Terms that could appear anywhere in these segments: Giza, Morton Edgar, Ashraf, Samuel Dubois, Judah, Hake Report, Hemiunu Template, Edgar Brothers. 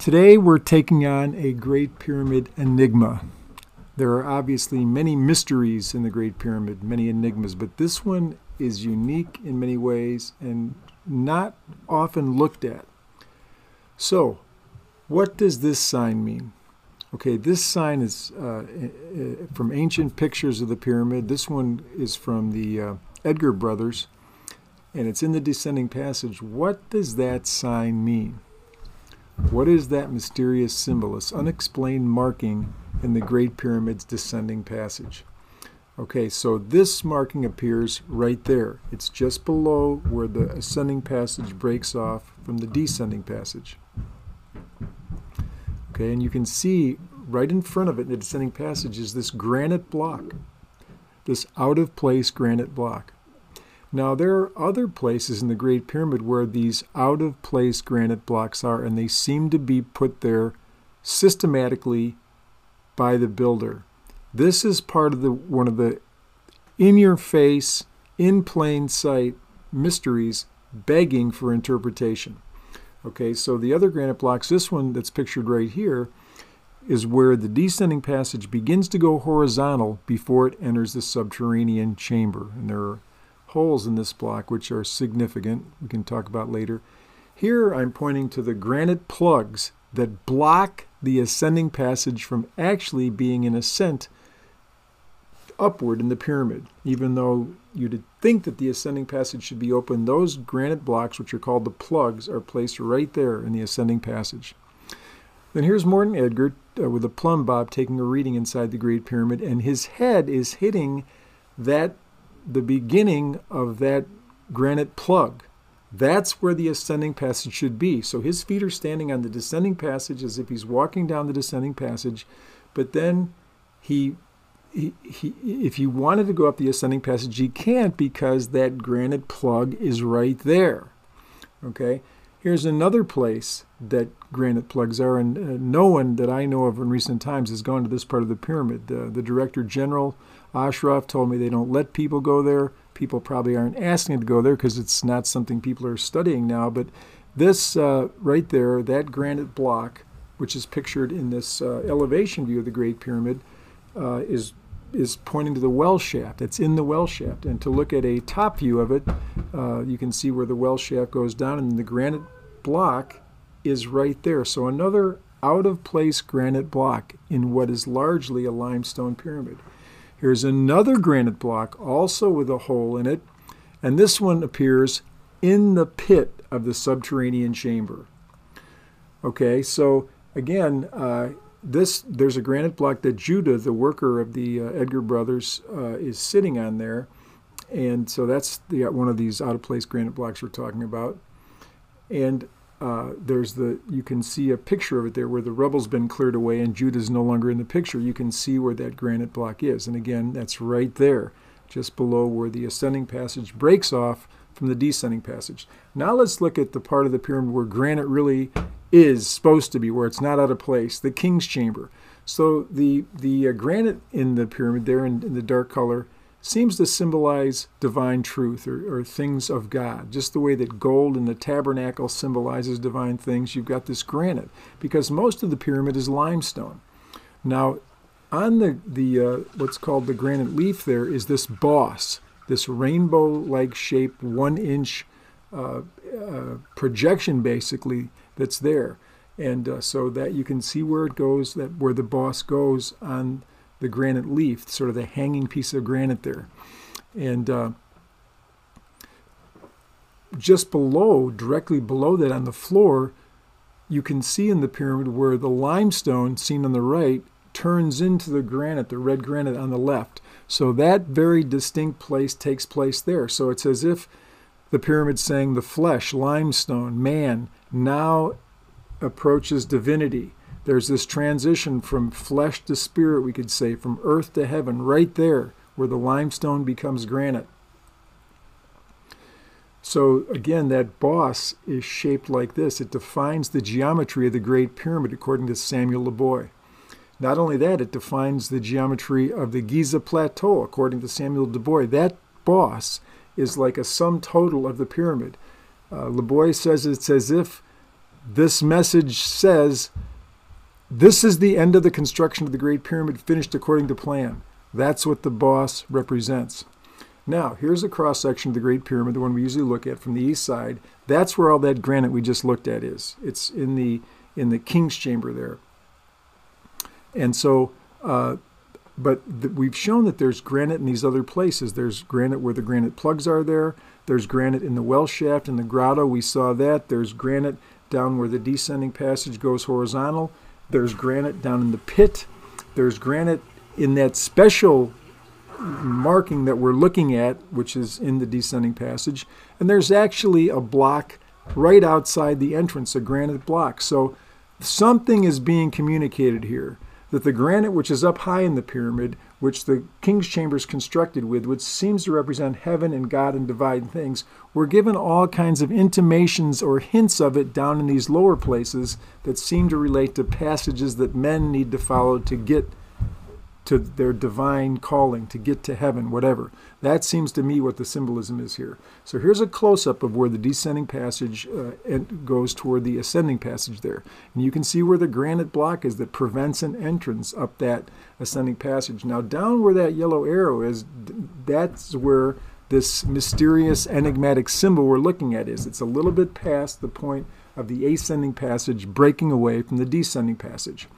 Today we're taking on a Great Pyramid enigma. There are obviously many mysteries in the Great Pyramid, many enigmas, but this one is unique in many ways and not often looked at. So, what does this sign mean? Okay, this sign is from ancient pictures of the pyramid. This one is from the Edgar Brothers, and it's in the descending passage. What does that sign mean? What is that mysterious symbol, this unexplained marking in the Great Pyramid's descending passage? Okay, so this marking appears right there. It's just below where the ascending passage breaks off from the descending passage. Okay, and you can see right in front of it in the descending passage is this granite block, this out-of-place granite block. Now, there are other places in the Great Pyramid where these out-of-place granite blocks are, and they seem to be put there systematically by the builder. This is part of one of the in-your-face, in-plain-sight mysteries begging for interpretation. Okay, so the other granite blocks, this one that's pictured right here, is where the descending passage begins to go horizontal before it enters the subterranean chamber, and there are holes in this block which are significant. We can talk about later. Here I'm pointing to the granite plugs that block the ascending passage from actually being an ascent upward in the pyramid. Even though you'd think that the ascending passage should be open, those granite blocks, which are called the plugs, are placed right there in the ascending passage. Then here's Morton Edgar with a plumb bob taking a reading inside the Great Pyramid, and his head is hitting the beginning of that granite plug. That's where the ascending passage should be. So his feet are standing on the descending passage as if he's walking down the descending passage, but then if he wanted to go up the ascending passage, he can't because that granite plug is right there. Okay, here's another place that granite plugs are, and no one that I know of in recent times has gone to this part of the pyramid. The Director General, Ashraf, told me they don't let people go there. People probably aren't asking to go there because it's not something people are studying now. But this right there, that granite block, which is pictured in this elevation view of the Great Pyramid, is pointing to the well shaft. It's in the well shaft. And to look at a top view of it, you can see where the well shaft goes down, and the granite block is right there. So another out-of-place granite block in what is largely a limestone pyramid. Here's another granite block, also with a hole in it, and this one appears in the pit of the subterranean chamber. Okay, so again, there's a granite block that Judah, the worker of the Edgar Brothers, is sitting on there, and so that's one of these out-of-place granite blocks we're talking about. And you can see a picture of it there where the rubble's been cleared away and Judah's no longer in the picture. You can see where that granite block is. And again, that's right there, just below where the ascending passage breaks off from the descending passage. Now let's look at the part of the pyramid where granite really is supposed to be, where it's not out of place, the king's chamber. So the granite in the pyramid there in the dark color seems to symbolize divine truth or things of God. Just the way that gold in the tabernacle symbolizes divine things, you've got this granite, because most of the pyramid is limestone. Now, on the what's called the granite leaf there is this boss, this rainbow-like shape, 1-inch projection, basically, that's there. And so that you can see where it goes, where the boss goes on the granite leaf, sort of the hanging piece of granite there. And just below, directly below that on the floor, you can see in the pyramid where the limestone seen on the right turns into the granite, the red granite on the left. So that very distinct place takes place there. So it's as if the pyramid's saying the flesh, limestone, man, now approaches divinity. There's this transition from flesh to spirit, we could say, from earth to heaven, right there, where the limestone becomes granite. So again, that boss is shaped like this. It defines the geometry of the Great Pyramid, according to Samuel Dubois. Not only that, it defines the geometry of the Giza Plateau, according to Samuel Dubois. That boss is like a sum total of the pyramid. Dubois says it's as if This message says, this is the end of the construction of the Great Pyramid, finished according to plan. That's what the boss represents. Now, here's a cross-section of the Great Pyramid, the one we usually look at from the east side. That's where all that granite we just looked at is. It's in the king's chamber there. And so, we've shown that there's granite in these other places. There's granite where the granite plugs are there. There's granite in the well shaft, in the grotto, we saw that. There's granite down where the descending passage goes horizontal. There's granite down in the pit. There's granite in that special marking that we're looking at, which is in the descending passage. And there's actually a block right outside the entrance, a granite block. So something is being communicated here, that the granite which is up high in the pyramid, which the king's chambers constructed with, which seems to represent heaven and God and divine things, we're given all kinds of intimations or hints of it down in these lower places that seem to relate to passages that men need to follow to get to their divine calling, to get to heaven, whatever. That seems to me what the symbolism is here. So here's a close-up of where the descending passage goes toward the ascending passage there. And you can see where the granite block is that prevents an entrance up that ascending passage. Now down where that yellow arrow is, that's where this mysterious, enigmatic symbol we're looking at is. It's a little bit past the point of the ascending passage breaking away from the descending passage.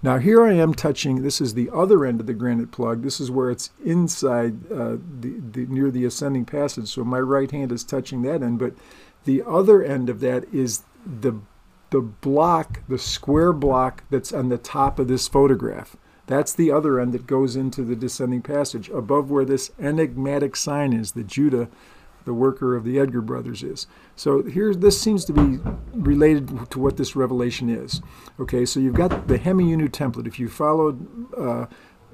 Now here I am touching, this is the other end of the granite plug. This is where it's inside, near the ascending passage. So my right hand is touching that end, but the other end of that is the block, the square block that's on the top of this photograph. That's the other end that goes into the descending passage, above where this enigmatic sign is, the Judah, the worker of the Edgar brothers, is. So here, this seems to be related to what this revelation is. Okay, so you've got the Hemiunu template. If you followed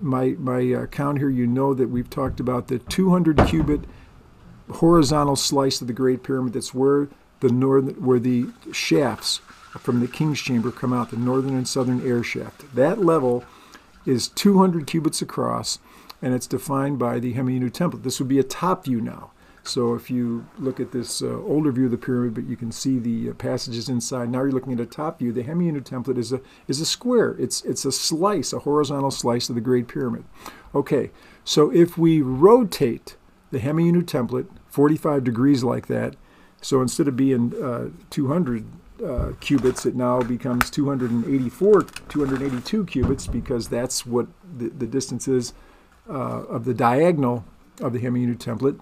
my count here, you know that we've talked about the 200-cubit horizontal slice of the Great Pyramid. That's where the shafts from the king's chamber come out, the northern and southern air shaft. That level is 200 cubits across, and it's defined by the Hemiunu template. This would be a top view now. So if you look at this older view of the pyramid, but you can see the passages inside, now you're looking at a top view. The Hemiunu template is a square. It's a slice, a horizontal slice of the Great Pyramid. Okay, so if we rotate the Hemiunu template 45 degrees like that, so instead of being 200 cubits, it now becomes 282 cubits, because that's what the distance is of the diagonal of the Hemiunu template.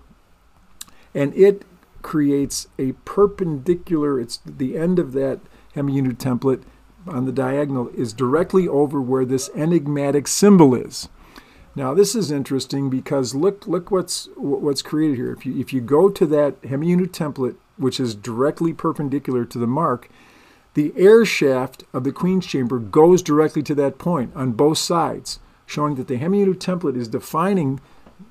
And it creates a perpendicular, it's the end of that Hemiunu template on the diagonal is directly over where this enigmatic symbol is. Now this is interesting, because look what's created here. If you go to that Hemiunu template, which is directly perpendicular to the mark, the air shaft of the Queen's Chamber goes directly to that point on both sides, showing that the Hemiunu template is defining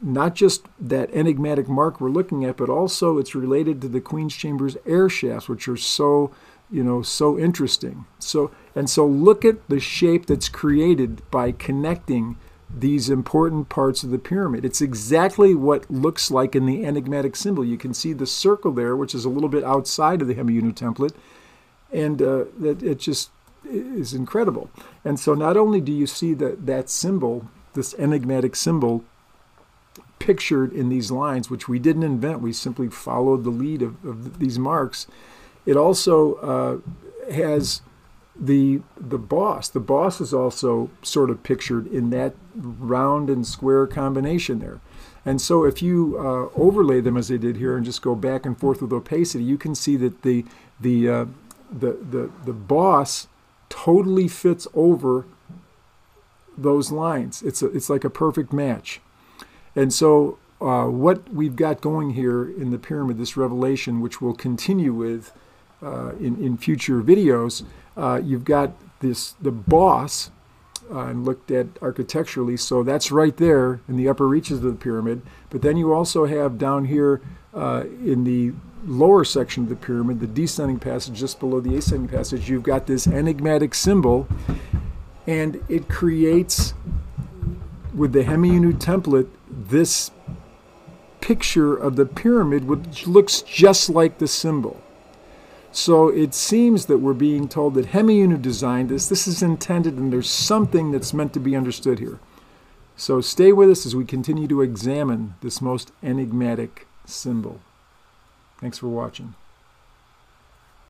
not just that enigmatic mark we're looking at, but also it's related to the Queen's Chamber's air shafts, which are so interesting. So look at the shape that's created by connecting these important parts of the pyramid. It's exactly what looks like in the enigmatic symbol. You can see the circle there, which is a little bit outside of the Hemiunu template, and it just is incredible. And so not only do you see that symbol, this enigmatic symbol, pictured in these lines, which we didn't invent, we simply followed the lead of these marks. It also has the boss. The boss is also sort of pictured in that round and square combination there. And so if you overlay them as they did here and just go back and forth with opacity, you can see that the boss totally fits over those lines. It's like a perfect match. And so what we've got going here in the pyramid, this revelation, which we'll continue with in future videos, you've got the boss, and looked at architecturally, so that's right there in the upper reaches of the pyramid. But then you also have down here in the lower section of the pyramid, the descending passage just below the ascending passage, you've got this enigmatic symbol, and it creates, with the Hemiunu template, this picture of the pyramid, which looks just like the symbol. So it seems that we're being told that Hemiunu designed this. This is intended, and there's something that's meant to be understood here. So stay with us as we continue to examine this most enigmatic symbol. Thanks for watching.